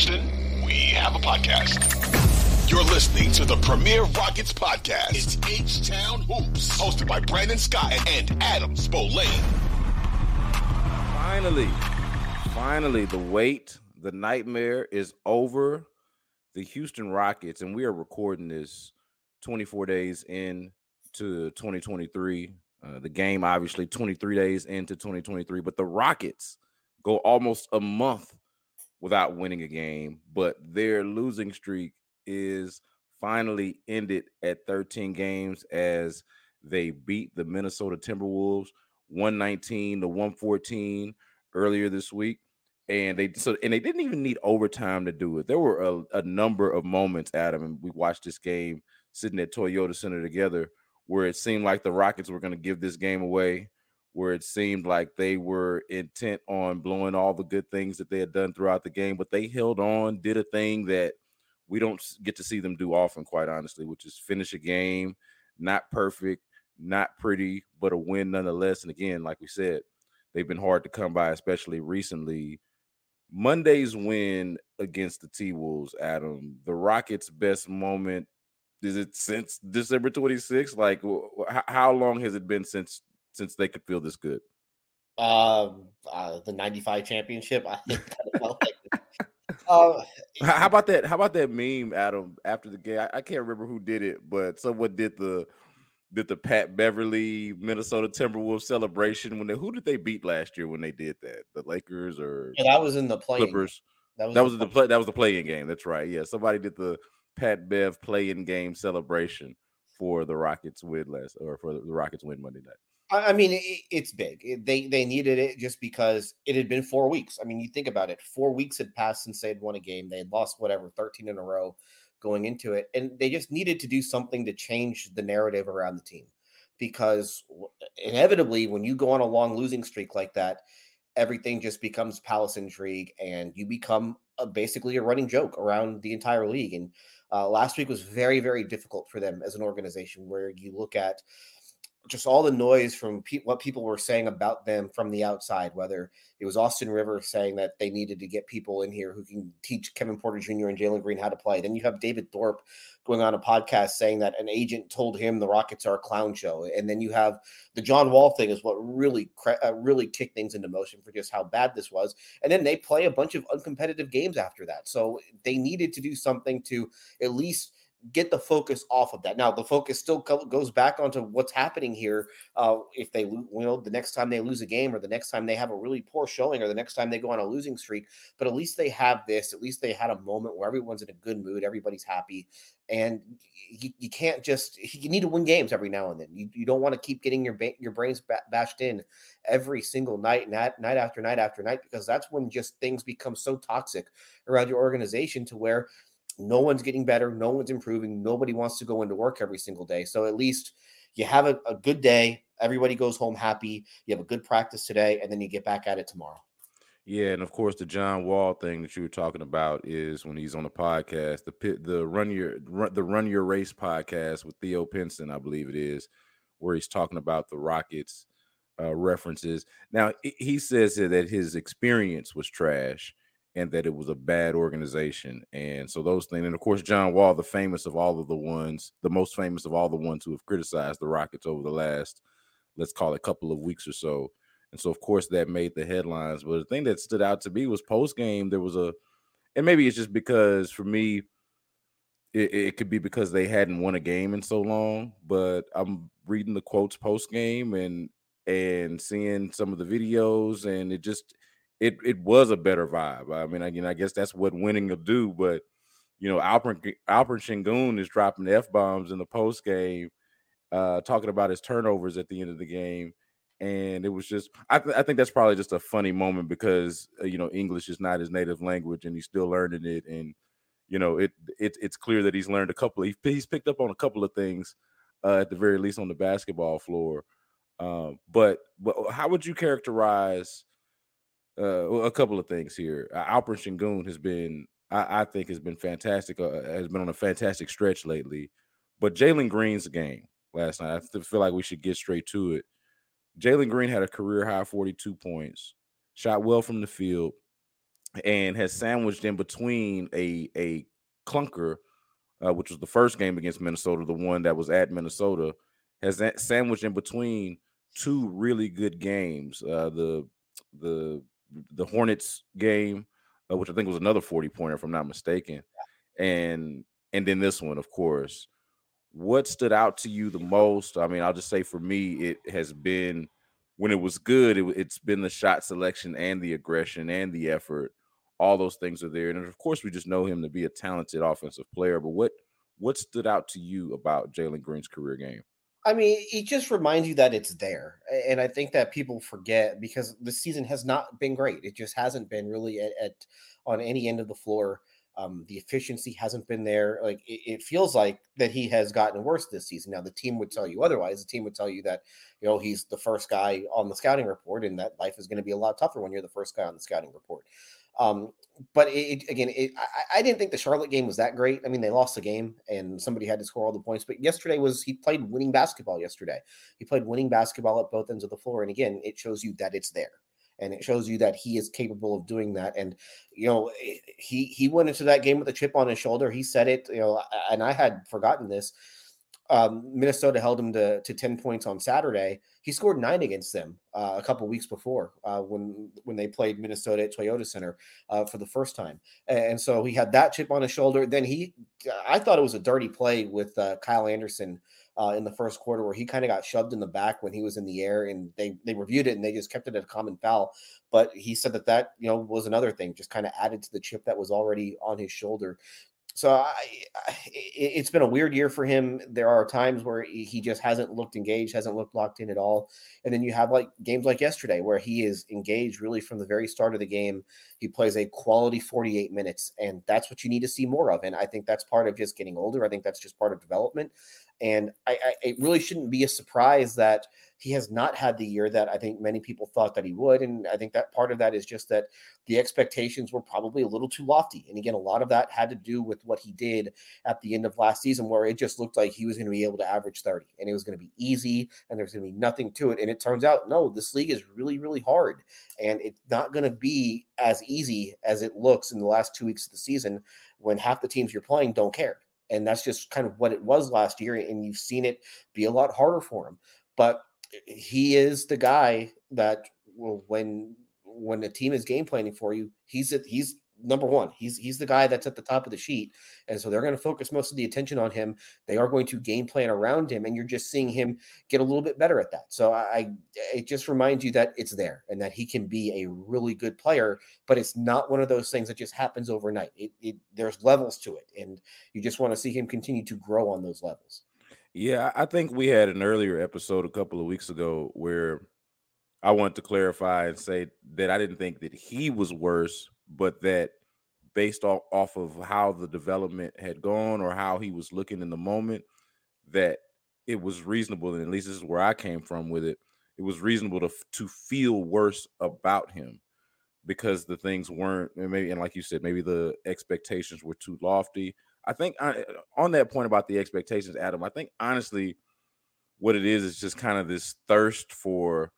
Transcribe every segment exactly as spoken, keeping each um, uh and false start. Houston, we have a podcast. You're listening to the Premier Rockets podcast. It's H Town Hoops, hosted by Brandon Scott and Adam Spolane. Finally, finally, the wait, the nightmare is over. The Houston Rockets, and we are recording this twenty-four days into twenty twenty-three. Uh, the game, obviously, twenty-three days into twenty twenty-three, but the Rockets go almost a month without winning a game, but their losing streak is finally ended at thirteen games as they beat the Minnesota Timberwolves one nineteen to one fourteen earlier this week. And they so and they didn't even need overtime to do it. There were a, a number of moments, Adam, and we watched this game sitting at Toyota Center together, where it seemed like the Rockets were going to give this game away, where it seemed like they were intent on blowing all the good things that they had done throughout the game, but they held on, did a thing that we don't get to see them do often, quite honestly, which is finish a game, not perfect, not pretty, but a win nonetheless. And again, like we said, they've been hard to come by, especially recently. Monday's win against the T-Wolves, Adam, the Rockets' best moment, is it since December twenty-sixth? Like, how long has it been since since they could feel this good? Um, uh, the ninety-five championship, I think. Kind of like uh, how about that? How about that meme, Adam? After the game, I, I can't remember who did it, but someone did the did the Pat Beverley Minnesota Timberwolves celebration when they who did they beat last year when they did that? The Lakers or yeah, that was in the play-in. Clippers. That was that was the play. That was the play-in game. That's right. Yeah, somebody did the Pat Bev play-in game celebration for the Rockets win last or for the Rockets win Monday night. I mean, it, it's big. It, they they needed it just because it had been four weeks. I mean, you think about it. Four weeks had passed since they had won a game. They had lost, whatever, thirteen in a row going into it. And they just needed to do something to change the narrative around the team. Because inevitably, when you go on a long losing streak like that, everything just becomes palace intrigue and you become a, basically a running joke around the entire league. And uh, last week was very, very difficult for them as an organization where you look at just all the noise from pe- what people were saying about them from the outside, whether it was Austin Rivers saying that they needed to get people in here who can teach Kevin Porter Junior and Jalen Green how to play. Then you have David Thorpe going on a podcast saying that an agent told him the Rockets are a clown show. And then you have the John Wall thing is what really, uh, really kicked things into motion for just how bad this was. And then they play a bunch of uncompetitive games after that. So they needed to do something to at least get the focus off of that. Now, the focus still co- goes back onto what's happening here. Uh, if they, you know, the next time they lose a game or the next time they have a really poor showing or the next time they go on a losing streak, but at least they have this, at least they had a moment where everyone's in a good mood. Everybody's happy. And you, you can't just, you need to win games every now and then. You, you don't want to keep getting your ba- your brains ba- bashed in every single night, night, night after night after night, because that's when just things become so toxic around your organization to where no one's getting better. No one's improving. Nobody wants to go into work every single day. So at least you have a, a good day. Everybody goes home happy. You have a good practice today, and then you get back at it tomorrow. Yeah, and of course, the John Wall thing that you were talking about is when he's on the podcast, the pit, the Run Your run, the Run Your Race podcast with Theo Pinson, I believe it is, where he's talking about the Rockets uh, references. Now, he says that his experience was trash and that it was a bad organization. And so those things, and of course, John Wall, the famous of all of the ones, the most famous of all the ones who have criticized the Rockets over the last, let's call it, couple of weeks or so. And so, of course, that made the headlines. But the thing that stood out to me was post-game, there was a, and maybe it's just because for me, it, it could be because they hadn't won a game in so long, but I'm reading the quotes post-game and, and seeing some of the videos, and it just, It it was a better vibe. I mean, I, you know, I guess that's what winning will do. But, you know, Alperen Sengun is dropping F-bombs in the post game, uh, talking about his turnovers at the end of the game. And it was just I, th- I think that's probably just a funny moment because, uh, you know, English is not his native language and he's still learning it. And, you know, it, it it's clear that he's learned a couple of, he's picked up on a couple of things, uh, at the very least on the basketball floor. Um, but, but how would you characterize Uh, a couple of things here? Uh, Alperen Sengun has been, I, I think, has been fantastic. Uh, has been on a fantastic stretch lately. But Jalen Green's game last night, I feel like we should get straight to it. Jalen Green had a career high forty-two points, shot well from the field, and has sandwiched in between a a clunker, uh, which was the first game against Minnesota, the one that was at Minnesota, has sandwiched in between two really good games, uh, the the the Hornets game, uh, which I think was another forty-pointer, if I'm not mistaken, and and then this one, of course. What stood out to you the most? I mean, I'll just say for me, it has been when it was good, it, it's been the shot selection and the aggression and the effort. All those things are there. And of course, we just know him to be a talented offensive player. But what what stood out to you about Jalen Green's career game? I mean, it just reminds you that it's there. And I think that people forget because the season has not been great. It just hasn't been really at, at on any end of the floor. Um, the efficiency hasn't been there. Like it, it feels like that he has gotten worse this season. Now the team would tell you otherwise. The team would tell you that, you know, he's the first guy on the scouting report and that life is going to be a lot tougher when you're the first guy on the scouting report. Um, but it, it, again, it, I, I didn't think the Charlotte game was that great. I mean, they lost the game and somebody had to score all the points, but yesterday was, he played winning basketball yesterday. He played winning basketball at both ends of the floor. And again, it shows you that it's there. And it shows you that he is capable of doing that. And, you know, he he went into that game with a chip on his shoulder. He said it, you know, and I had forgotten this. Um, Minnesota held him to, to ten points on Saturday. He scored nine against them uh, a couple weeks before uh, when when they played Minnesota at Toyota Center uh, for the first time. And so he had that chip on his shoulder. Then he I thought it was a dirty play with uh, Kyle Anderson Uh, in the first quarter where he kind of got shoved in the back when he was in the air, and they they reviewed it and they just kept it at a common foul. But he said that that, you know, was another thing, just kind of added to the chip that was already on his shoulder. So I, I, it's been a weird year for him. There are times where he just hasn't looked engaged, hasn't looked locked in at all. And then you have like games like yesterday where he is engaged really from the very start of the game. He plays a quality forty-eight minutes, and that's what you need to see more of. And I think that's part of just getting older. I think that's just part of development. And I, I, it really shouldn't be a surprise that he has not had the year that I think many people thought that he would. And I think that part of that is just that the expectations were probably a little too lofty. And again, a lot of that had to do with what he did at the end of last season, where it just looked like he was going to be able to average thirty and it was going to be easy and there's going to be nothing to it. And it turns out, no, this league is really, really hard. And it's not going to be as easy as it looks in the last two weeks of the season when half the teams you're playing don't care. And that's just kind of what it was last year. And you've seen it be a lot harder for him. But he is the guy that will, when when the team is game planning for you, he's at, he's number one. He's he's the guy that's at the top of the sheet. And so they're going to focus most of the attention on him. They are going to game plan around him. And you're just seeing him get a little bit better at that. So I it just reminds you that it's there and that he can be a really good player, but it's not one of those things that just happens overnight. It, it there's levels to it. And you just want to see him continue to grow on those levels. Yeah, I think we had an earlier episode a couple of weeks ago where I wanted to clarify and say that I didn't think that he was worse, but that based off, off of how the development had gone or how he was looking in the moment, that it was reasonable, and at least this is where I came from with it, it was reasonable to to feel worse about him because the things weren't, and maybe, and like you said, maybe the expectations were too lofty. I think I, on that point about the expectations, Adam, I think honestly what it is is just kind of this thirst for,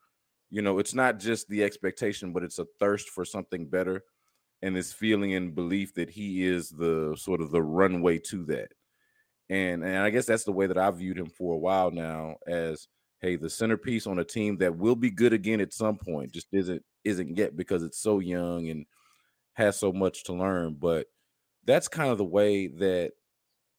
you know, it's not just the expectation, but it's a thirst for something better and this feeling and belief that he is the sort of the runway to that. And, and I guess that's the way that I viewed him for a while now as, hey, the centerpiece on a team that will be good again at some point, just isn't isn't yet because it's so young and has so much to learn. But that's kind of the way that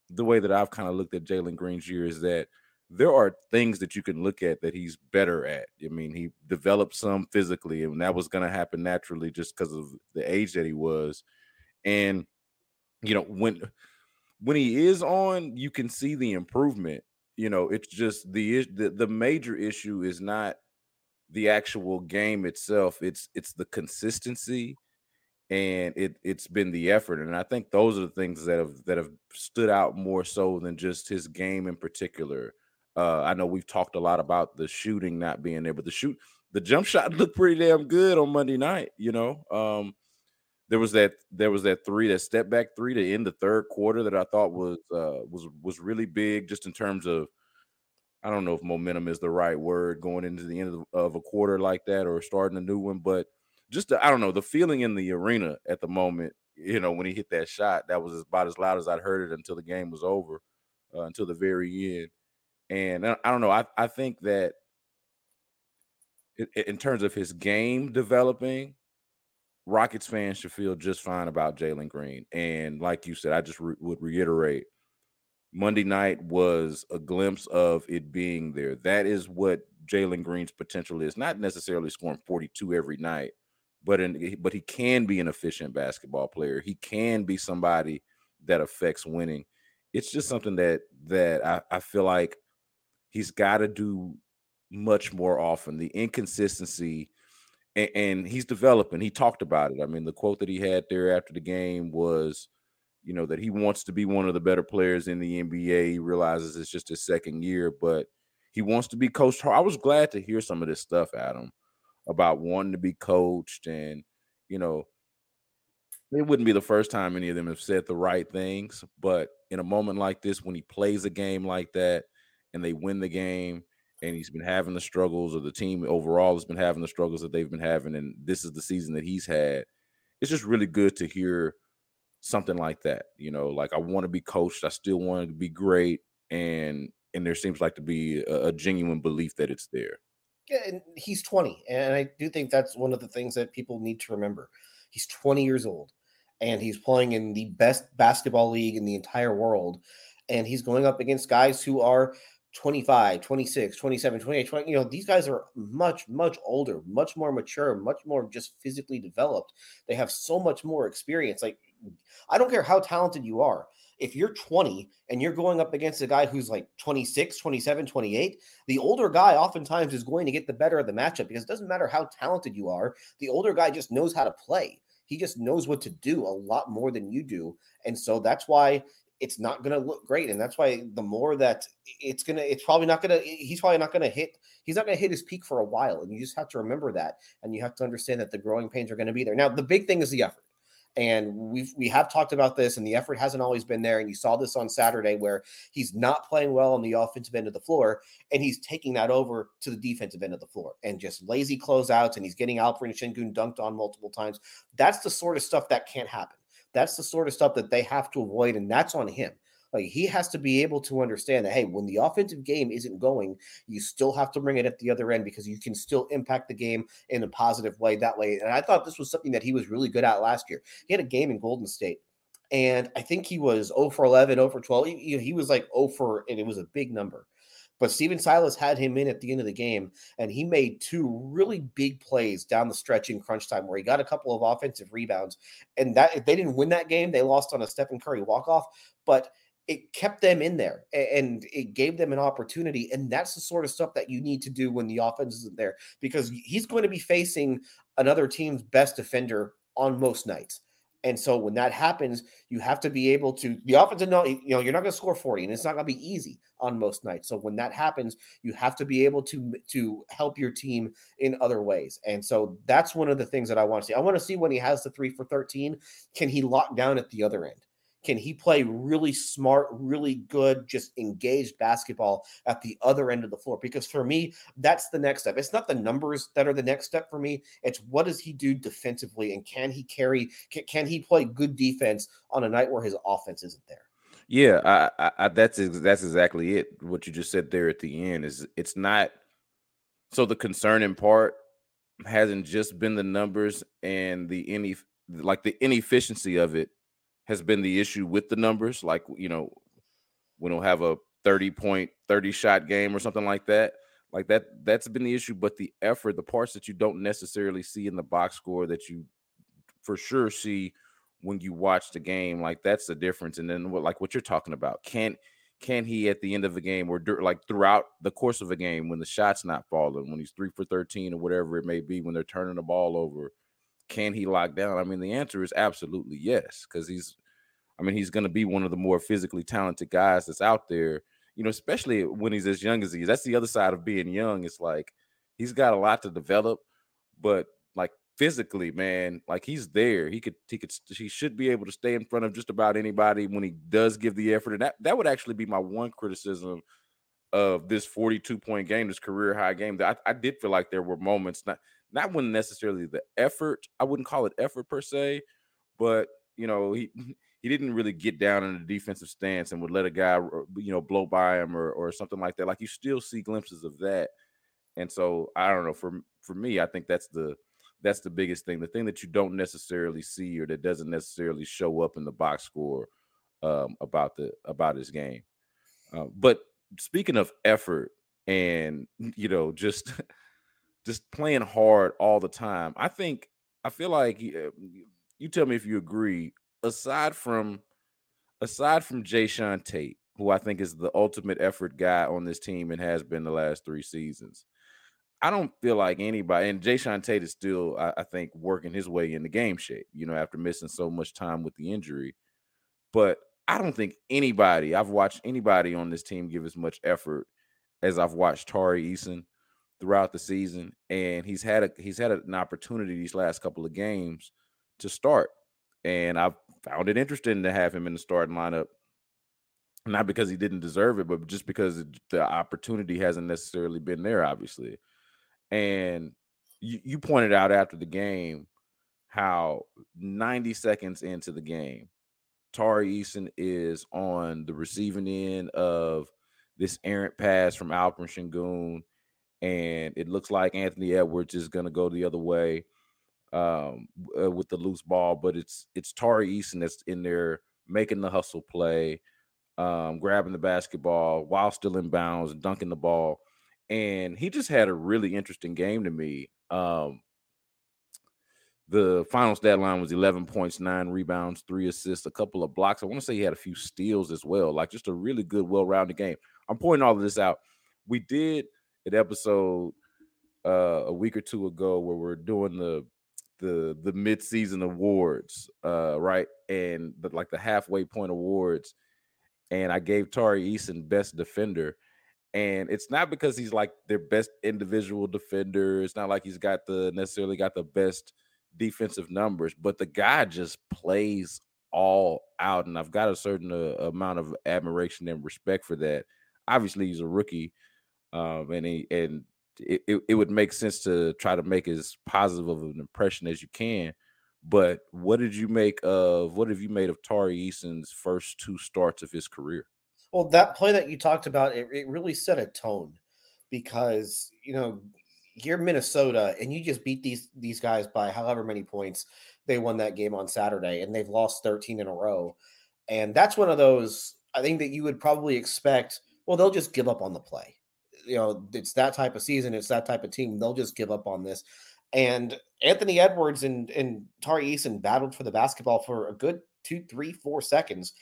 the way that I've kind of looked at Jalen Green's year is that there are things that you can look at that he's better at. I mean, he developed some physically, and that was going to happen naturally just because of the age that he was. And, you know, when when he is on, you can see the improvement. You know, it's just the the, the major issue is not the actual game itself. It's it's the consistency. And it, it's been the effort. And I think those are the things that have that have stood out more so than just his game in particular. Uh, I know we've talked a lot about the shooting not being there, but the shoot, the jump shot looked pretty damn good on Monday night. You know, um, there was that there was that three, that step back three to end the third quarter that I thought was uh, was was really big just in terms of, I don't know if momentum is the right word going into the end of, of a quarter like that or starting a new one, but just the, I don't know, the feeling in the arena at the moment, you know, when he hit that shot, that was about as loud as I'd heard it until the game was over, uh, until the very end. And I, I don't know, I, I think that in, in terms of his game developing, Rockets fans should feel just fine about Jalen Green. And like you said, I just re- would reiterate, Monday night was a glimpse of it being there. That is what Jalen Green's potential is, not necessarily scoring forty-two every night, but in, but he can be an efficient basketball player. He can be somebody that affects winning. It's just something that that I, I feel like he's got to do much more often. The inconsistency, and, and he's developing. He talked about it. I mean, the quote that he had there after the game was, you know, that he wants to be one of the better players in the N B A. He realizes it's just his second year, but he wants to be coached hard. I was glad to hear some of this stuff, Adam, about wanting to be coached. And, you know, it wouldn't be the first time any of them have said the right things, but in a moment like this, when he plays a game like that and they win the game, and he's been having the struggles, or the team overall has been having the struggles that they've been having, and this is the season that he's had, it's just really good to hear something like that. You know, like, I want to be coached. I still want to be great. And, and there seems like to be a, a genuine belief that it's there. Yeah, and he's twenty, and I do think that's one of the things that people need to remember. He's twenty years old, and he's playing in the best basketball league in the entire world, and he's going up against guys who are twenty-five, twenty-six, twenty-seven, twenty-eight, twenty. You know, these guys are much, much older, much more mature, much more just physically developed. They have so much more experience. Like, I don't care how talented you are. If you're twenty and you're going up against a guy who's like twenty-six, twenty-seven, twenty-eight, the older guy oftentimes is going to get the better of the matchup, because it doesn't matter how talented you are. The older guy just knows how to play. He just knows what to do a lot more than you do. And so that's why it's not going to look great. And that's why the more that it's going to, it's probably not going to, he's probably not going to hit, he's not going to hit his peak for a while. And you just have to remember that. And you have to understand that the growing pains are going to be there. Now, the big thing is the effort. And we've, we have talked about this, and the effort hasn't always been there. And you saw this on Saturday, where he's not playing well on the offensive end of the floor, and he's taking that over to the defensive end of the floor, and just lazy closeouts, and he's getting Alperen Sengun dunked on multiple times. That's the sort of stuff that can't happen. That's the sort of stuff that they have to avoid, and that's on him. Like, he has to be able to understand that, hey, when the offensive game isn't going, you still have to bring it at the other end, because you can still impact the game in a positive way that way. And I thought this was something that he was really good at last year. He had a game in Golden State, and I think he was zero for eleven, zero for twelve. He, he was like zero for, and it was a big number. But Stephen Silas had him in at the end of the game, and he made two really big plays down the stretch in crunch time, where he got a couple of offensive rebounds. And that, if they didn't win that game, they lost on a Stephen Curry walk-off. But it kept them in there, and it gave them an opportunity. And that's the sort of stuff that you need to do when the offense isn't there, because he's going to be facing another team's best defender on most nights. And so when that happens, you have to be able to, the offense, you know, you're not going to score forty, and it's not going to be easy on most nights. So when that happens, you have to be able to, to help your team in other ways. And so that's one of the things that I want to see. I want to see when he has the three for thirteen, can he lock down at the other end? Can he play really smart, really good, just engaged basketball at the other end of the floor? Because for me, that's the next step. It's not the numbers that are the next step for me. It's what does he do defensively, and can he carry, can, can he play good defense on a night where his offense isn't there? Yeah, I, I, I, that's that's exactly it. What you just said there at the end is it's not – so the concerning part hasn't just been the numbers and the any like the inefficiency of it. Has been the issue with the numbers. Like, you know, we don't have a thirty point, thirty shot game or something like that. Like that, that's been the issue. But the effort, the parts that you don't necessarily see in the box score that you for sure see when you watch the game, like that's the difference. And then what, like what you're talking about, can, can he at the end of a game or like throughout the course of a game, when the shot's not falling, when he's three for thirteen or whatever it may be, when they're turning the ball over, can he lock down? I mean, the answer is absolutely yes, because he's, I mean, he's going to be one of the more physically talented guys that's out there, you know, especially when he's as young as he is. That's the other side of being young. It's like he's got a lot to develop, but like physically, man, like he's there. He could, he could, he should be able to stay in front of just about anybody when he does give the effort. And that, that would actually be my one criticism of this forty-two point game, this career high game. That I, I did feel like there were moments, not That wasn't necessarily the effort. I wouldn't call it effort per se, but you know, he he didn't really get down in the defensive stance and would let a guy, you know, blow by him or or something like that. Like, you still see glimpses of that. And so I don't know. For for me, I think that's the that's the biggest thing. The thing that you don't necessarily see or that doesn't necessarily show up in the box score um, about the about his game. Uh, but speaking of effort and, you know, just just playing hard all the time, I think I feel like uh, you tell me if you agree. Aside from aside from Jalen Tate, who I think is the ultimate effort guy on this team and has been the last three seasons, I don't feel like anybody, and Jalen Tate is still, I, I think, working his way in the game shape, you know, after missing so much time with the injury. But I don't think anybody, I've watched anybody on this team give as much effort as I've watched Tari Eason throughout the season. And he's had a, he's had an opportunity these last couple of games to start. And I've found it interesting to have him in the starting lineup, not because he didn't deserve it, but just because the opportunity hasn't necessarily been there, obviously. And you, you pointed out after the game how ninety seconds into the game, Tari Eason is on the receiving end of this errant pass from Alperen Sengun, and it looks like Anthony Edwards is going to go the other way um, uh, with the loose ball, but it's it's Tari Eason that's in there making the hustle play, um, grabbing the basketball while still in bounds and dunking the ball. And he just had a really interesting game to me. Um, the final stat line was eleven points, nine rebounds, three assists, a couple of blocks. I want to say he had a few steals as well, like just a really good, well-rounded game. I'm pointing all of this out. We did an episode uh, a week or two ago where we're doing the the the mid-season awards, uh, right? And the, like the halfway point awards. And I gave Tari Eason best defender. And it's not because he's like their best individual defender. It's not like he's got the necessarily got the best defensive numbers, but the guy just plays all out. And I've got a certain uh, amount of admiration and respect for that. Obviously, he's a rookie, um, and he, and it, it, it would make sense to try to make as positive of an impression as you can. But what did you make of what have you made of Tari Eason's first two starts of his career? Well, that play that you talked about, it, it really set a tone because, you know, you're Minnesota and you just beat these these guys by however many points. They won that game on Saturday and they've lost thirteen in a row. And that's one of those, I think, that you would probably expect, well, they'll just give up on the play. You know, it's that type of season. It's that type of team. They'll just give up on this. And Anthony Edwards and, and Tari Eason battled for the basketball for a good two, three, four seconds.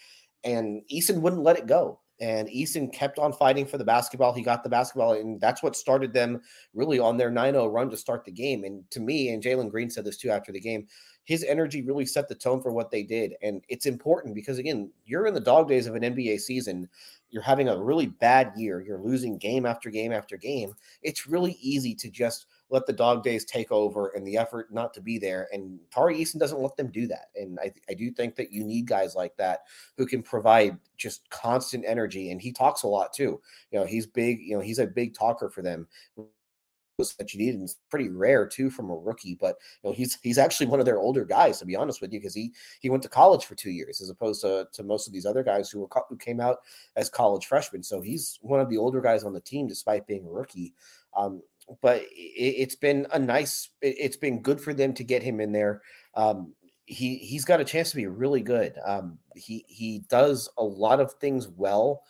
And Eason wouldn't let it go. And Eason kept on fighting for the basketball. He got the basketball, and that's what started them really on their nine oh run to start the game. And to me, and Jalen Green said this too after the game, his energy really set the tone for what they did. And it's important because, again, you're in the dog days of an N B A season. You're having a really bad year. You're losing game after game after game. It's really easy to just let the dog days take over and the effort not to be there. And Tari Eason doesn't let them do that. And I, I do think that you need guys like that who can provide just constant energy. And he talks a lot too. You know, he's big, you know, he's a big talker for them. That you need, and it's pretty rare too from a rookie, but you know, he's he's actually one of their older guys, to be honest with you, because he he went to college for two years as opposed to, to most of these other guys who were who came out as college freshmen. So he's one of the older guys on the team despite being a rookie. Um, but it, it's been a nice, it, it's been good for them to get him in there. Um, he he's got a chance to be really good. Um, he he does a lot of things well.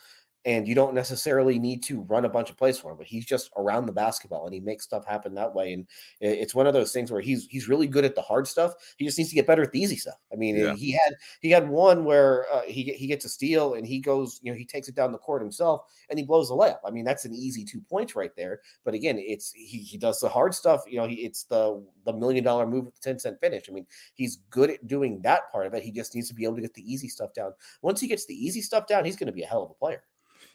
And you don't necessarily need to run a bunch of plays for him, but he's just around the basketball and he makes stuff happen that way. And it's one of those things where he's he's really good at the hard stuff. He just needs to get better at the easy stuff. I mean, yeah. he had he had one where uh, he he gets a steal and he goes, you know, he takes it down the court himself and he blows the layup. I mean, that's an easy two points right there. But again, it's he he does the hard stuff. You know, he, it's the the million dollar move with the ten cent finish. I mean, he's good at doing that part of it. He just needs to be able to get the easy stuff down. Once he gets the easy stuff down, he's going to be a hell of a player.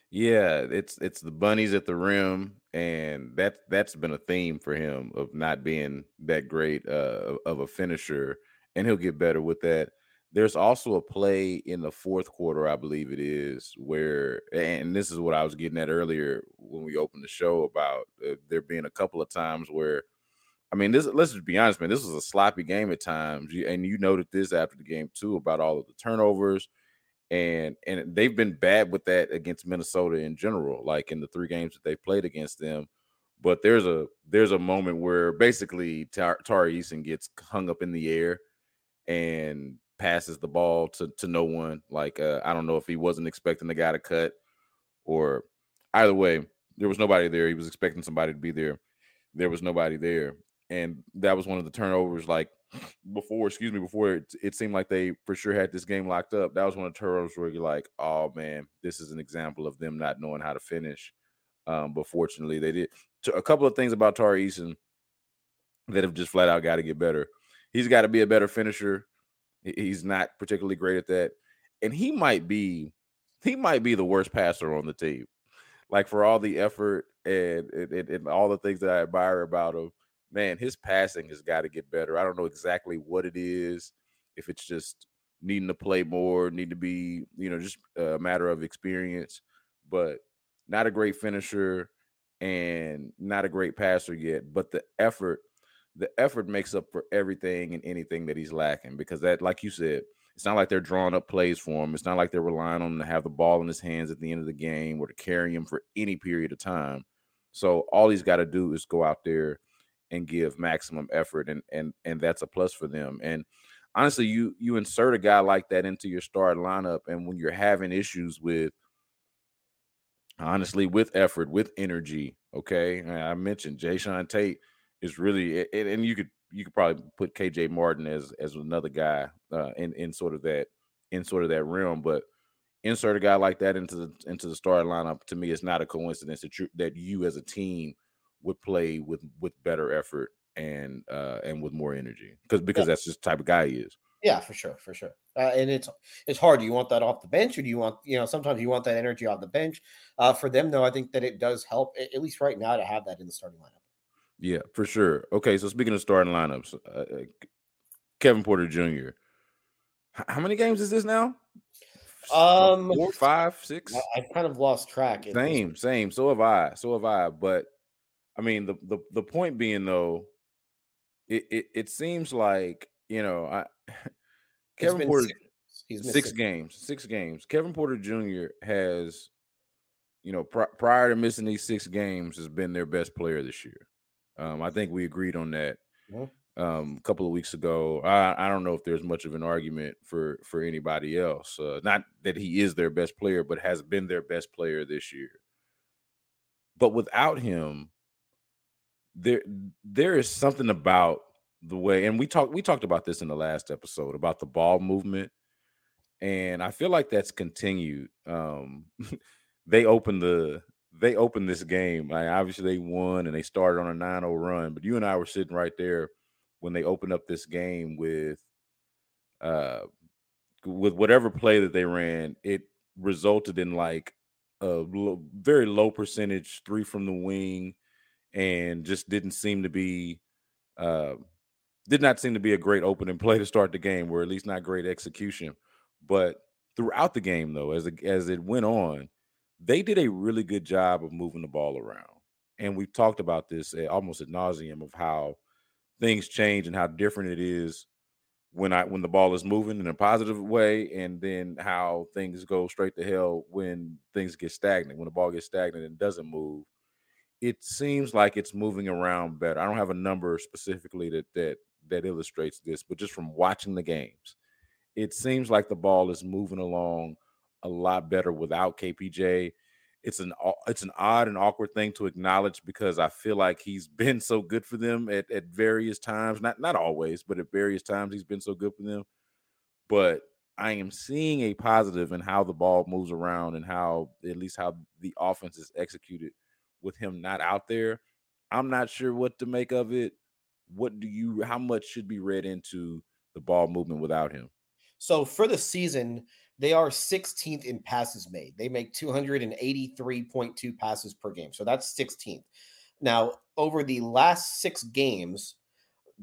Yeah, it's it's the bunnies at the rim, and that that's been a theme for him of not being that great uh, of a finisher, and he'll get better with that. There's also a play in the fourth quarter, I believe it is, where, and this is what I was getting at earlier when we opened the show about uh, there being a couple of times where I mean, this. Let's just be honest, man. This was a sloppy game at times, and you noted this after the game too about all of the turnovers, and and they've been bad with that against Minnesota in general, like in the three games that they played against them. But there's a there's a moment where basically Tar- Tari Eason gets hung up in the air and passes the ball to to no one. Like uh, I don't know if he wasn't expecting the guy to cut, or either way, there was nobody there. He was expecting somebody to be there. There was nobody there. And that was one of the turnovers, like before, excuse me, before it, it seemed like they for sure had this game locked up. That was one of the turnovers where you're like, oh, man, this is an example of them not knowing how to finish. Um, but fortunately, they did. A couple of things about Tari Eason that have just flat out got to get better. He's got to be a better finisher. He's not particularly great at that. And he might be he might be the worst passer on the team. Like for all the effort and, and, and all the things that I admire about him, man, his passing has got to get better. I don't know exactly what it is, if it's just needing to play more, need to be, you know, just a matter of experience, but not a great finisher and not a great passer yet. But the effort, the effort makes up for everything and anything that he's lacking, because that, like you said, it's not like they're drawing up plays for him. It's not like they're relying on him to have the ball in his hands at the end of the game or to carry him for any period of time. So all he's got to do is go out there and give maximum effort, and and and that's a plus for them. And honestly, you you insert a guy like that into your starting lineup, and when you're having issues with, honestly, with effort, with energy, okay, and I mentioned Jalen Tate is really, and, and you could you could probably put K J Martin as as another guy uh, in in sort of that in sort of that realm, but insert a guy like that into the into the starting lineup, to me, it's not a coincidence that you that you as a team would play with with better effort and uh and with more energy, because because yeah. that's just the type of guy he is. Yeah, for sure, for sure. Uh, and it's it's hard. Do you want that off the bench, or do you want, you know, sometimes you want that energy off the bench? Uh, for them, though, I think that it does help, at least right now, to have that in the starting lineup. Yeah, for sure. Okay, so speaking of starting lineups, uh, Kevin Porter Junior How many games is this now? Um, Four, five, six? I, I kind of lost track. Same, same. So have I. So have I. But I mean, the, the, the point being, though, it, it, it seems like, you know, I, Kevin Porter, six, six, six games, six games. Kevin Porter Junior has, you know, pr- prior to missing these six games, has been their best player this year. Um, I think we agreed on that mm-hmm. um, a couple of weeks ago. I, I don't know if there's much of an argument for, for anybody else. Uh, not that he is their best player, but has been their best player this year. But without him, There, there is something about the way, and we talked, we talked about this in the last episode about the ball movement, and I feel like that's continued. Um, they opened the, they opened this game. Like obviously, they won, and they started on a nine oh run. But you and I were sitting right there when they opened up this game with, uh, with whatever play that they ran. It resulted in like a lo- very low percentage three from the wing. And just didn't seem to be, uh, did not seem to be a great opening play to start the game, or at least not great execution. But throughout the game, though, as it, as it went on, they did a really good job of moving the ball around. And we've talked about this almost ad nauseum of how things change and how different it is when I when the ball is moving in a positive way, and then how things go straight to hell when things get stagnant, when the ball gets stagnant and doesn't move. It seems like it's moving around better. I don't have a number specifically that that that illustrates this, but just from watching the games, it seems like the ball is moving along a lot better without K P J. It's an it's an odd and awkward thing to acknowledge, because I feel like he's been so good for them at, at various times. Not not always, but at various times he's been so good for them. But I am seeing a positive in how the ball moves around and how, at least how the offense is executed. With him not out there, I'm not sure what to make of it. What do you, how much should be read into the ball movement without him? So for the season, they are sixteenth in passes made. They make two hundred eighty-three point two passes per game. So that's sixteenth. Now, over the last six games,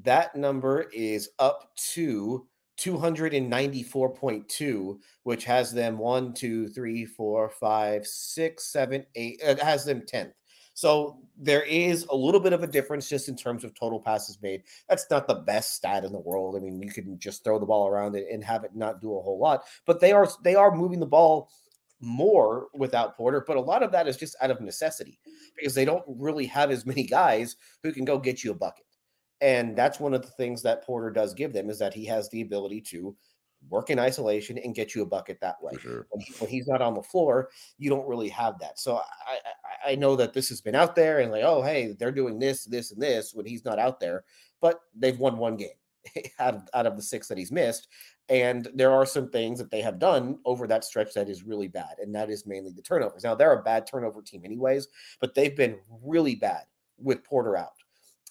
that number is up to two hundred ninety-four point two, which has them one, two, three, four, five, six, seven, eight, it has them tenth. So there is a little bit of a difference just in terms of total passes made. That's not the best stat in the world. I mean, you can just throw the ball around and have it not do a whole lot, but they are, they are moving the ball more without Porter, but a lot of that is just out of necessity because they don't really have as many guys who can go get you a bucket. And that's one of the things that Porter does give them, is that he has the ability to work in isolation and get you a bucket that way. Sure. When, he, when he's not on the floor, you don't really have that. So I, I, I know that this has been out there and like, oh, hey, they're doing this, this, and this when he's not out there, but they've won one game out of, out of the six that he's missed. And there are some things that they have done over that stretch that is really bad. And that is mainly the turnovers. Now, they're a bad turnover team anyways, but they've been really bad with Porter out.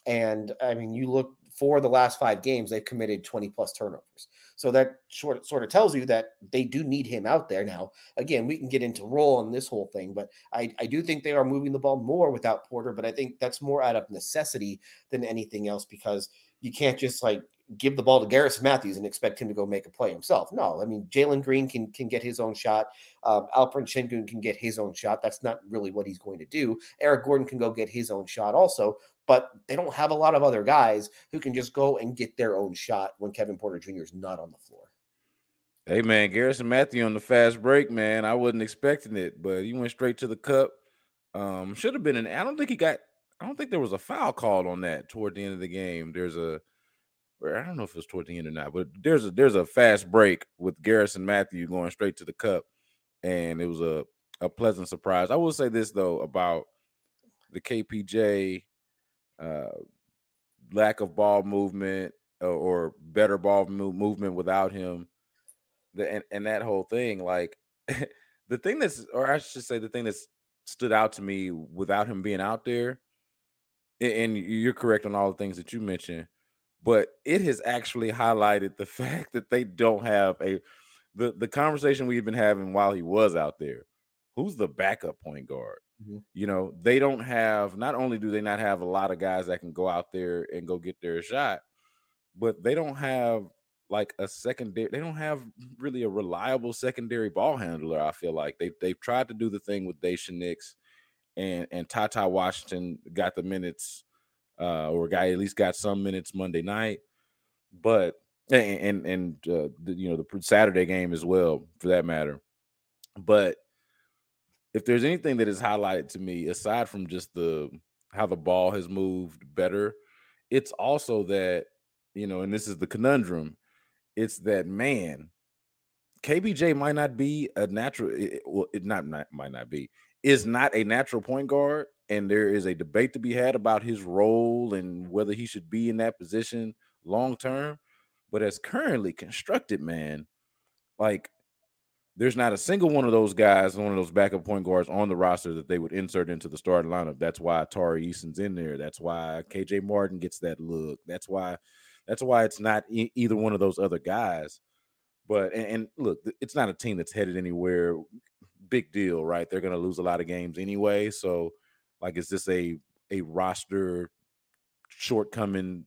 And I mean, you look for the last five games, they've committed twenty plus turnovers. So that sort sort of tells you that they do need him out there. Now, again, we can get into role on this whole thing, but I, I do think they are moving the ball more without Porter, but I think that's more out of necessity than anything else, because you can't just like give the ball to Garrison Mathews and expect him to go make a play himself. No, I mean, Jalen Green can can get his own shot. Um, Alperen Sengun can get his own shot. That's not really what he's going to do. Eric Gordon can go get his own shot also, but they don't have a lot of other guys who can just go and get their own shot when Kevin Porter Junior is not on the floor. Hey, man, Garrison Mathews on the fast break, man. I wasn't expecting it, but he went straight to the cup. Um, should have been an – I don't think he got – I don't think there was a foul called on that toward the end of the game. There's a – I don't know if it was toward the end or not, but there's a there's a fast break with Garrison Mathews going straight to the cup, and it was a, a pleasant surprise. I will say this, though, about the K P J uh, lack of ball movement uh, or better ball move, movement without him, the, and, and that whole thing. Like the thing that's, or I should say the thing that's stood out to me without him being out there, and you're correct on all the things that you mentioned, but it has actually highlighted the fact that they don't have a the, – the conversation we've been having while he was out there, who's the backup point guard? Mm-hmm. You know, they don't have – not only do they not have a lot of guys that can go out there and go get their shot, but they don't have like a secondary – they don't have really a reliable secondary ball handler, I feel like. They, they've tried to do the thing with Dacian Nix, and, and Tata Washington got the minutes – Uh, or a guy at least got some minutes Monday night, but and and uh, the, you know the Saturday game as well for that matter. But if there's anything that is highlighted to me, aside from just the how the ball has moved better, it's also that you know, and this is the conundrum, it's that man, K B J might not be a natural. It, well, it not, not might not be is not a natural point guard. And there is a debate to be had about his role and whether he should be in that position long term. But as currently constructed, man, like there's not a single one of those guys, one of those backup point guards on the roster that they would insert into the starting lineup. That's why Tari Eason's in there. That's why K J Martin gets that look. That's why that's why it's not e- either one of those other guys. But and, and look, it's not a team that's headed anywhere. Big deal, right? They're going to lose a lot of games anyway, so. Like, is this a, a roster shortcoming,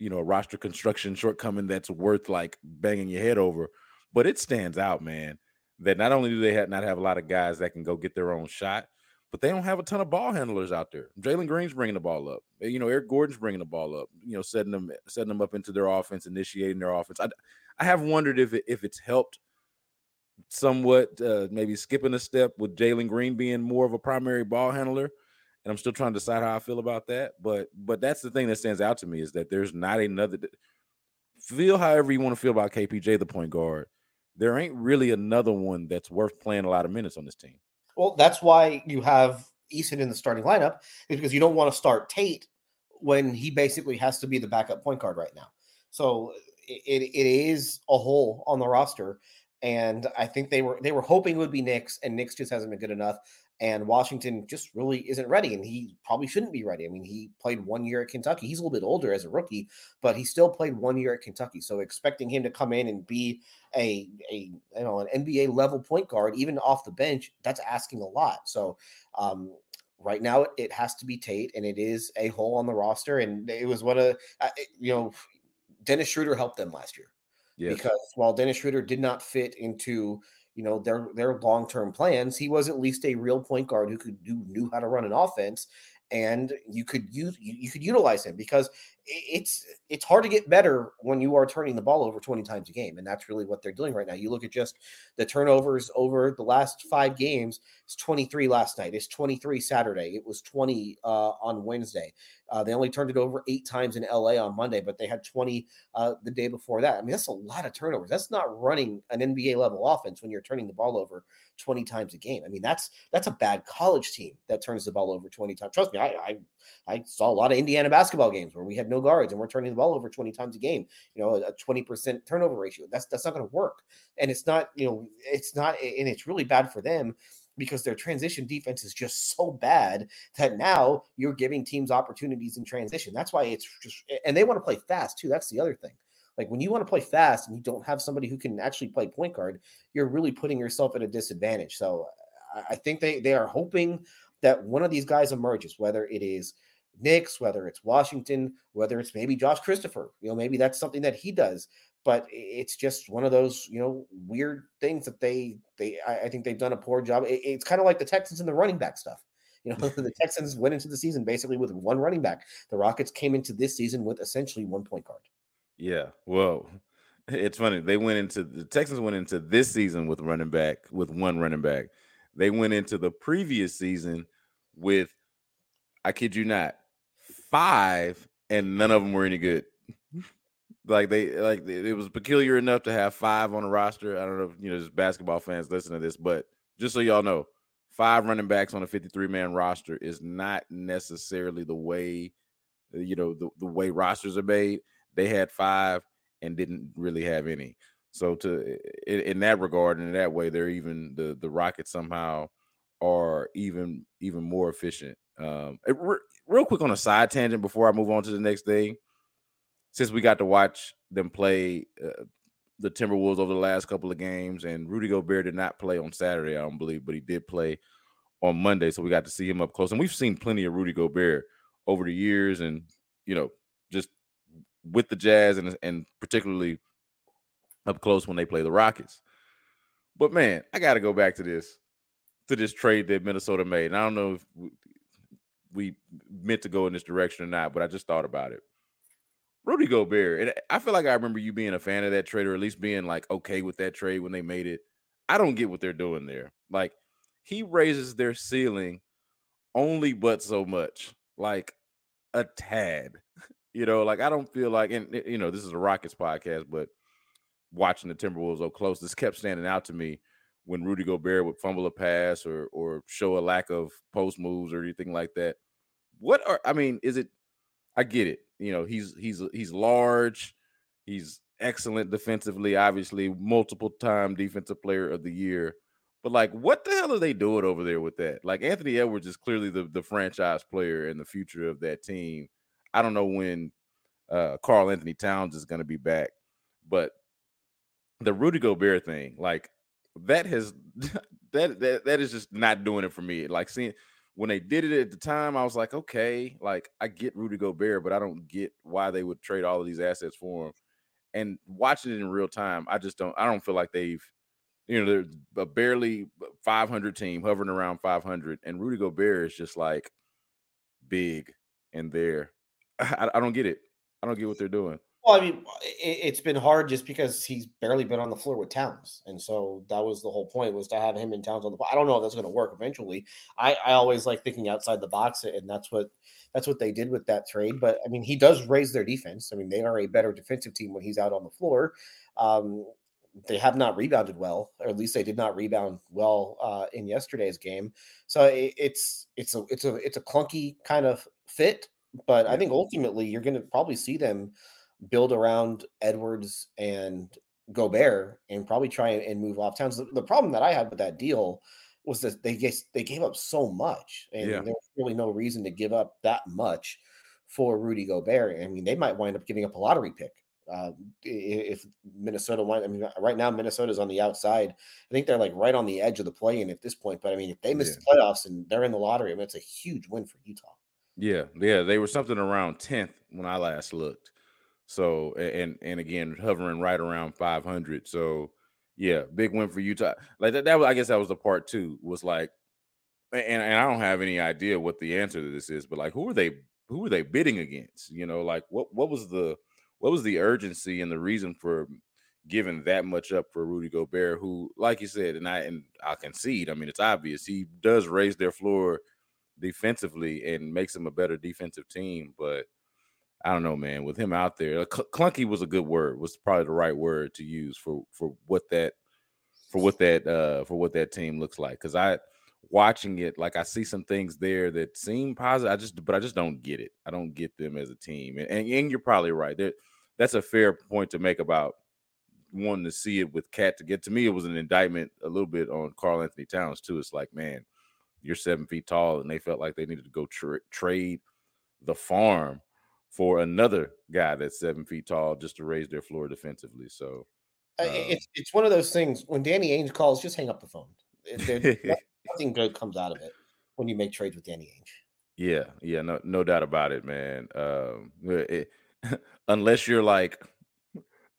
you know, a roster construction shortcoming that's worth, like, banging your head over? But it stands out, man, that not only do they have, not have a lot of guys that can go get their own shot, but they don't have a ton of ball handlers out there. Jalen Green's bringing the ball up. You know, Eric Gordon's bringing the ball up, you know, setting them setting them up into their offense, initiating their offense. I, I have wondered if it, if it's helped somewhat, uh, maybe skipping a step with Jalen Green being more of a primary ball handler. And I'm still trying to decide how I feel about that. But but that's the thing that stands out to me is that there's not another – feel however you want to feel about K P J, the point guard. There ain't really another one that's worth playing a lot of minutes on this team. Well, that's why you have Eason in the starting lineup, is because you don't want to start Tate when he basically has to be the backup point guard right now. So it it is a hole on the roster. And I think they were they were hoping it would be Knicks, and Knicks just hasn't been good enough. And Washington just really isn't ready, and he probably shouldn't be ready. I mean, he played one year at Kentucky. He's a little bit older as a rookie, but he still played one year at Kentucky. So expecting him to come in and be a, a you know an N B A level point guard, even off the bench, that's asking a lot. So um, right now it, it has to be Tate, and it is a hole on the roster. And it was what a you know Dennis Schroeder helped them last year, yes. Because while Dennis Schroeder did not fit into you know, their their long-term plans. He was at least a real point guard who could do knew how to run an offense, and you could use you, you could utilize him, because it's it's hard to get better when you are turning the ball over twenty times a game, and that's really what they're doing right now. You look at just the turnovers over the last five games. It's twenty-three last night. It's twenty-three Saturday. It was twenty uh, on Wednesday. Uh, they only turned it over eight times in L A on Monday, but they had twenty uh, the day before that. I mean, that's a lot of turnovers. That's not running an N B A level offense when you're turning the ball over twenty times a game. I mean, that's that's a bad college team that turns the ball over twenty times. Trust me, I I, I saw a lot of Indiana basketball games where we had no guards and we're turning the ball over twenty times a game, you know, a twenty percent turnover ratio. That's, that's not going to work. And it's not, you know, it's not, and it's really bad for them, because their transition defense is just so bad that now you're giving teams opportunities in transition. That's why it's just, and they want to play fast too. That's the other thing. Like, when you want to play fast and you don't have somebody who can actually play point guard, you're really putting yourself at a disadvantage. So I think they, they are hoping that one of these guys emerges, whether it is Knicks, whether it's Washington, whether it's maybe Josh Christopher, you know, maybe that's something that he does, but it's just one of those, you know, weird things that they, they, I think they've done a poor job. It, it's kind of like the Texans and the running back stuff. You know, the Texans went into the season basically with one running back. The Rockets came into this season with essentially one point guard. Yeah. Whoa. It's funny. They went into the Texans went into this season with running back, with one running back. They went into the previous season with, I kid you not, five, and none of them were any good. Like they, like it was peculiar enough to have five on the roster. I don't know if, you know, just basketball fans listen to this, but just so y'all know, five running backs on a fifty-three man roster is not necessarily the way, you know, the, the way rosters are made. They had five and didn't really have any. So to in, in that regard and in that way, they're even the the Rockets somehow are even even more efficient. Um, it, real quick on a side tangent before I move on to the next thing, since we got to watch them play uh, the Timberwolves over the last couple of games, and Rudy Gobert did not play on Saturday, I don't believe, but he did play on Monday, so we got to see him up close. And we've seen plenty of Rudy Gobert over the years, and, you know, just with the Jazz and, and particularly up close when they play the Rockets. But, man, I got to go back to this, to this trade that Minnesota made. And I don't know if we, we meant to go in this direction or not, but I just thought about it. Rudy Gobert, and I feel like I remember you being a fan of that trade, or at least being like okay with that trade when they made it. I don't get what they're doing there. Like, he raises their ceiling only but so much, like a tad. You know, like I don't feel like, and you know, this is a Rockets podcast, but watching the Timberwolves so close, this kept standing out to me when Rudy Gobert would fumble a pass or or show a lack of post moves or anything like that. What are, I mean, is it, I get it. You know, he's he's he's large. He's excellent defensively, obviously, multiple-time defensive player of the year. But, like, what the hell are they doing over there with that? Like, Anthony Edwards is clearly the, the franchise player and the future of that team. I don't know when uh, Karl-Anthony Towns is going to be back. But the Rudy Gobert thing, like, that has that, that that is just not doing it for me. Like, seeing – when they did it at the time, I was like, okay, like I get Rudy Gobert, but I don't get why they would trade all of these assets for him. And watching it in real time, I just don't, I don't feel like they've, you know, they're a barely five hundred team, hovering around five hundred. And Rudy Gobert is just like big and there. I, I don't get it. I don't get what they're doing. Well, I mean, it's been hard just because he's barely been on the floor with Towns. And so that was the whole point, was to have him and Towns on the floor. I don't know if that's going to work eventually. I, I always like thinking outside the box, and that's what that's what they did with that trade. But, I mean, he does raise their defense. I mean, they are a better defensive team when he's out on the floor. Um, they have not rebounded well, or at least they did not rebound well uh, in yesterday's game. So it, it's it's a, it's a, it's a clunky kind of fit. But I think ultimately you're going to probably see them – build around Edwards and Gobert and probably try and move off Towns. The, the problem that I had with that deal was that they gave, they gave up so much, and yeah. there was really no reason to give up that much for Rudy Gobert. I mean, they might wind up giving up a lottery pick. Uh, if Minnesota, I mean, right now Minnesota's on the outside. I think they're like right on the edge of the play-in at this point. But I mean, if they miss yeah. the playoffs and they're in the lottery, I mean, it's a huge win for Utah. Yeah, yeah, they were something around tenth when I last looked. So, and, and again, hovering right around five hundred. So yeah, big win for Utah. Like that, that was, I guess that was the part two, was like, and, and I don't have any idea what the answer to this is, but like, who are they, who are they bidding against? You know, like what, what was the, what was the urgency and the reason for giving that much up for Rudy Gobert, who, like you said, and I, and I'll concede, I mean, it's obvious he does raise their floor defensively and makes them a better defensive team. But I don't know, man, with him out there, cl- clunky was a good word, was probably the right word to use for, for what that, for what that, uh, for what that team looks like. Cause I, watching it, like I see some things there that seem positive. I just, but I just don't get it. I don't get them as a team. And, and, and you're probably right. There, that's a fair point to make about wanting to see it with Cat to get to me. It was an indictment a little bit on Karl-Anthony Towns too. It's like, man, you're seven feet tall, and they felt like they needed to go tra- trade the farm for another guy that's seven feet tall just to raise their floor defensively. So um, it's it's one of those things when Danny Ainge calls, just hang up the phone. There, nothing good comes out of it when you make trades with Danny Ainge. Yeah, yeah, no, no doubt about it, man. Um, it, unless you're like,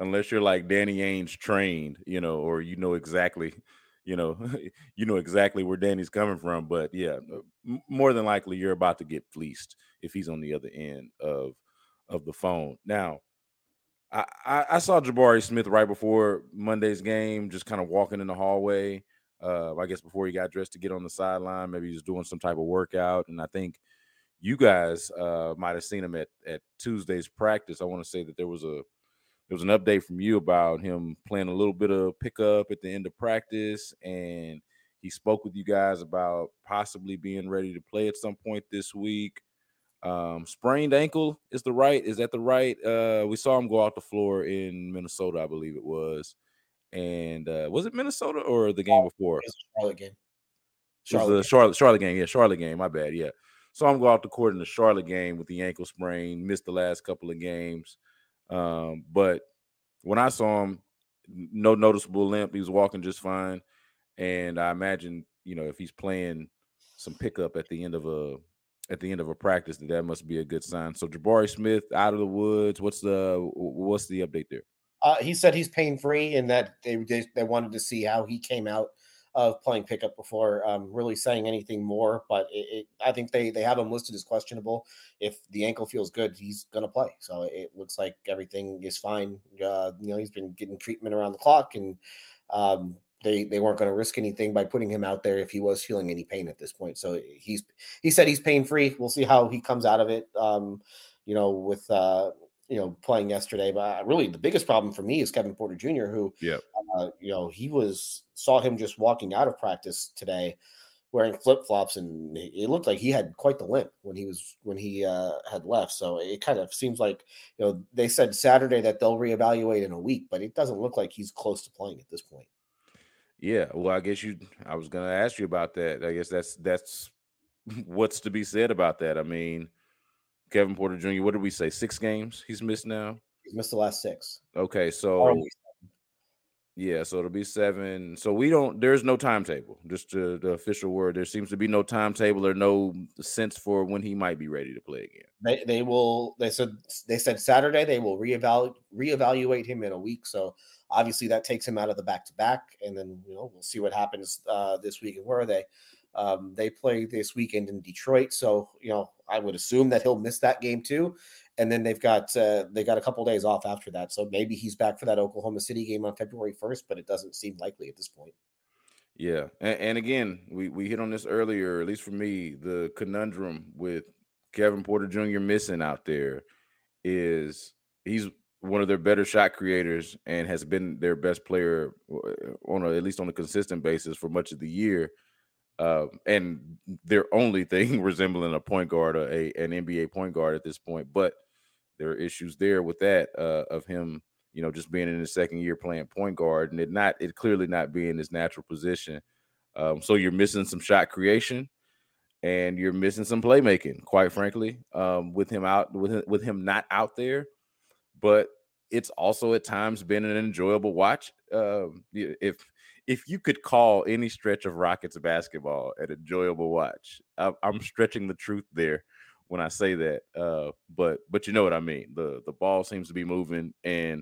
unless you're like Danny Ainge trained, you know, or you know exactly. You know, you know exactly where Danny's coming from, but yeah, more than likely you're about to get fleeced if he's on the other end of of the phone. Now, I, I, I saw Jabari Smith right before Monday's game, just kind of walking in the hallway. Uh, I guess before he got dressed to get on the sideline, maybe he was doing some type of workout. And I think you guys uh, might have seen him at at Tuesday's practice. I want to say that there was a There was an update from you about him playing a little bit of pickup at the end of practice, and he spoke with you guys about possibly being ready to play at some point this week. Um, sprained ankle is the right, is that the right? Uh, we saw him go out the floor in Minnesota, I believe it was. And uh, was it Minnesota or the game before? It was the Charlotte game. Charlotte, the Charlotte, Charlotte game, yeah, Charlotte game, my bad, yeah. So I'm going out the court in the Charlotte game with the ankle sprain, missed the last couple of games. Um, but when I saw him, no noticeable limp. He was walking just fine. And I imagine, you know, if he's playing some pickup at the end of a, at the end of a practice, that that must be a good sign. So Jabari Smith out of the woods. What's the, what's the update there? Uh, he said he's pain free and that they, they, they wanted to see how he came out of playing pickup before um, really saying anything more. But it, it, I think they, they have him listed as questionable. If the ankle feels good, he's going to play. So it looks like everything is fine. Uh, you know, he's been getting treatment around the clock, and um, they, they weren't going to risk anything by putting him out there if he was feeling any pain at this point. So he's he said he's pain-free. We'll see how he comes out of it, um, you know, with uh, – you know, playing yesterday. But really the biggest problem for me is Kevin Porter Junior, who, yeah, uh, you know, he was, saw him just walking out of practice today wearing flip-flops, and it looked like he had quite the limp when he was, when he uh, had left. So it kind of seems like, you know, they said Saturday that they'll reevaluate in a week, but it doesn't look like he's close to playing at this point. Yeah. Well, I guess you, I was going to ask you about that. I guess that's, that's what's to be said about that. I mean, Kevin Porter Junior, what did we say? Six games he's missed now? He's missed the last six. Okay, so yeah, so it'll be seven. So we don't, there's no timetable, just to, the official word. There seems to be no timetable or no sense for when he might be ready to play again. They they will, they said, they said Saturday they will reevaluate reevaluate him in a week. So obviously that takes him out of the back-to-back, and then, you know, we'll see what happens uh, this week. And where are they? Um, they play this weekend in Detroit, so, you know, I would assume that he'll miss that game too. And then they've got uh, they got a couple days off after that, so maybe he's back for that Oklahoma City game on February first, but it doesn't seem likely at this point. Yeah, and, and again, we, we hit on this earlier, at least for me, the conundrum with Kevin Porter Junior missing out there is he's one of their better shot creators and has been their best player on a, at least on a consistent basis for much of the year. Uh, and their only thing resembling a point guard, or a an N B A point guard at this point, but there are issues there with that uh, of him, you know, just being in his second year playing point guard and it not it clearly not being his natural position. Um, so you're missing some shot creation, and you're missing some playmaking, quite frankly, um, with him out with him, with him not out there. But it's also at times been an enjoyable watch. Uh, if If you could call any stretch of Rockets basketball an enjoyable watch, I'm stretching the truth there when I say that. Uh, but but you know what I mean. The the ball seems to be moving, and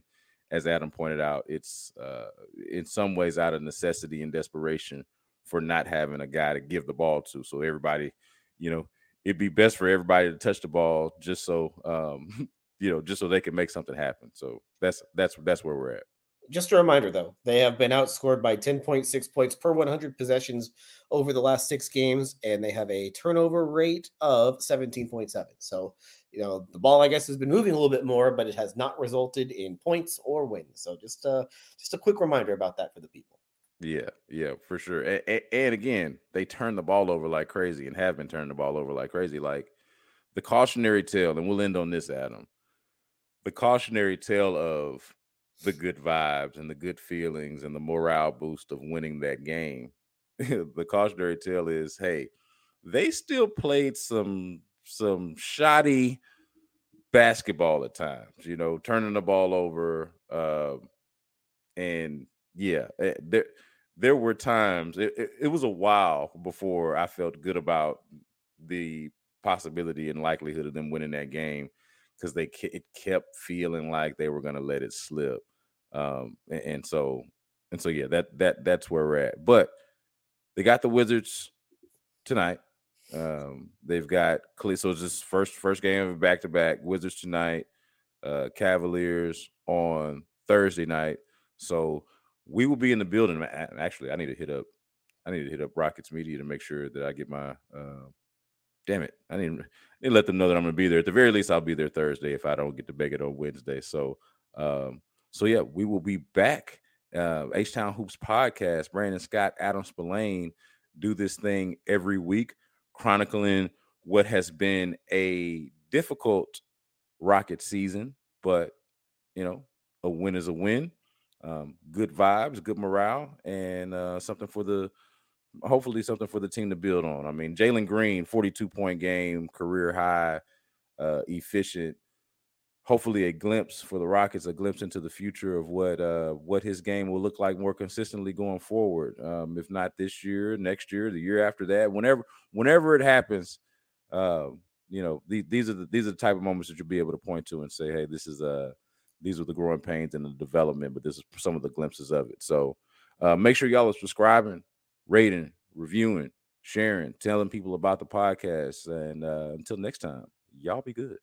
as Adam pointed out, it's uh, in some ways out of necessity and desperation for not having a guy to give the ball to. So everybody, you know, it'd be best for everybody to touch the ball just so, um, you know, just so they can make something happen. So that's that's that's where we're at. Just a reminder, though, they have been outscored by ten point six points per one hundred possessions over the last six games, and they have a turnover rate of seventeen point seven. So, you know, the ball, I guess, has been moving a little bit more, but it has not resulted in points or wins. So just uh, just a quick reminder about that for the people. Yeah, yeah, for sure. And, and again, they turn the ball over like crazy and have been turning the ball over like crazy. Like the cautionary tale, and we'll end on this, Adam, the cautionary tale of the good vibes and the good feelings and the morale boost of winning that game. The cautionary tale is, hey, they still played some, some shoddy basketball at times, you know, turning the ball over. Uh, and yeah, there, there were times it, it, it was a while before I felt good about the possibility and likelihood of them winning that game, because they it kept feeling like they were going to let it slip. Um, and, and so, and so, yeah, that, that, that's where we're at, but they got the Wizards tonight. Um, they've got Cle- so it's this first, first game of back to back Wizards tonight, uh, Cavaliers on Thursday night. So we will be in the building. Actually, I need to hit up, I need to hit up Rockets Media to make sure that I get my, uh, damn it. I didn't, I didn't let them know that I'm going to be there. At the very least, I'll be there Thursday if I don't get to beg it on Wednesday. So, um, so yeah, we will be back. Uh, H Town Hoops podcast, Brandon Scott, Adam Spolane do this thing every week, chronicling what has been a difficult Rocket season, but you know, a win is a win. Um, good vibes, good morale, and uh, something for the, hopefully something for the team to build on. I mean, Jalen Green, forty-two point game, career high, uh, efficient. Hopefully a glimpse for the Rockets, a glimpse into the future of what uh, what his game will look like more consistently going forward. Um, if not this year, next year, the year after that, whenever whenever it happens, uh, you know, the, these are the, these are the type of moments that you'll be able to point to and say, hey, this is uh, these were the growing pains and the development, but this is some of the glimpses of it. So uh, make sure y'all are subscribing, rating, reviewing, sharing, telling people about the podcast. And uh, until next time, y'all be good.